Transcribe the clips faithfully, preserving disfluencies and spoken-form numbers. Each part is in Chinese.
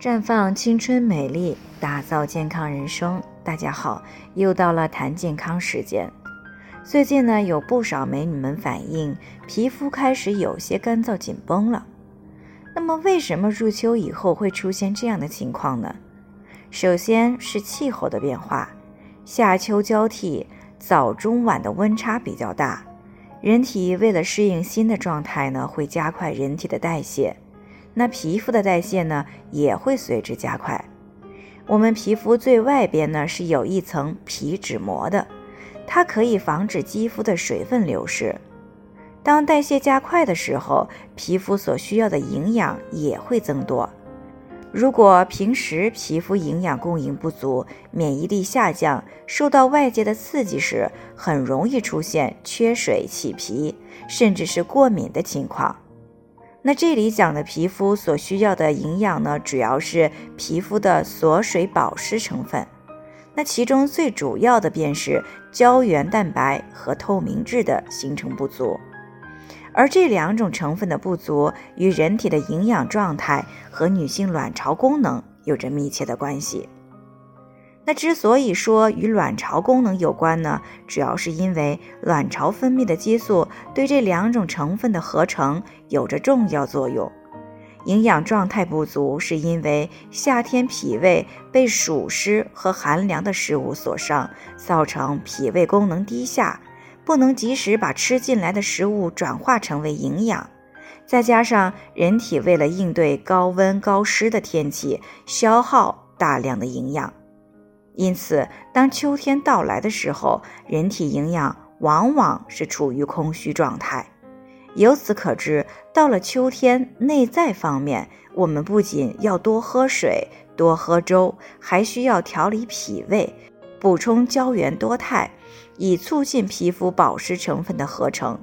绽放青春美丽，打造健康人生。大家好，又到了谈健康时间。最近呢，有不少美女们反映皮肤开始有些干燥紧绷了。那么为什么入秋以后会出现这样的情况呢？首先是气候的变化，夏秋交替，早中晚的温差比较大，人体为了适应新的状态呢，会加快人体的代谢。那皮肤的代谢呢也会随之加快。我们皮肤最外边呢是有一层皮脂膜的，它可以防止肌肤的水分流失。当代谢加快的时候，皮肤所需要的营养也会增多。如果平时皮肤营养供应不足，免疫力下降，受到外界的刺激时，很容易出现缺水、起皮，甚至是过敏的情况。那这里讲的皮肤所需要的营养呢，主要是皮肤的锁水保湿成分。那其中最主要的便是胶原蛋白和透明质的形成不足。而这两种成分的不足与人体的营养状态和女性卵巢功能有着密切的关系。那之所以说与卵巢功能有关呢，主要是因为卵巢分泌的激素对这两种成分的合成有着重要作用。营养状态不足是因为夏天脾胃被暑湿和寒凉的食物所伤，造成脾胃功能低下，不能及时把吃进来的食物转化成为营养。再加上人体为了应对高温高湿的天气，消耗大量的营养。因此，当秋天到来的时候，人体营养往往是处于空虚状态。由此可知，到了秋天，内在方面，我们不仅要多喝水、多喝粥，还需要调理脾胃，补充胶原多肽，以促进皮肤保湿成分的合成。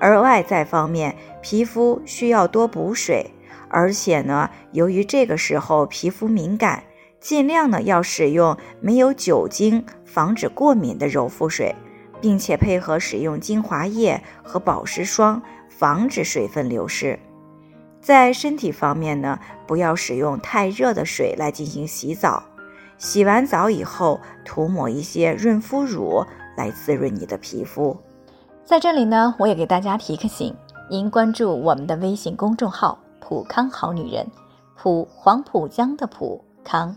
而外在方面，皮肤需要多补水，而且呢，由于这个时候皮肤敏感，尽量呢要使用没有酒精、防止过敏的柔肤水，并且配合使用精华液和保湿霜，防止水分流失。在身体方面呢，不要使用太热的水来进行洗澡，洗完澡以后涂抹一些润肤乳来滋润你的皮肤。在这里呢，我也给大家提个醒，您关注我们的微信公众号“普康好女人”，普黄浦江的普，康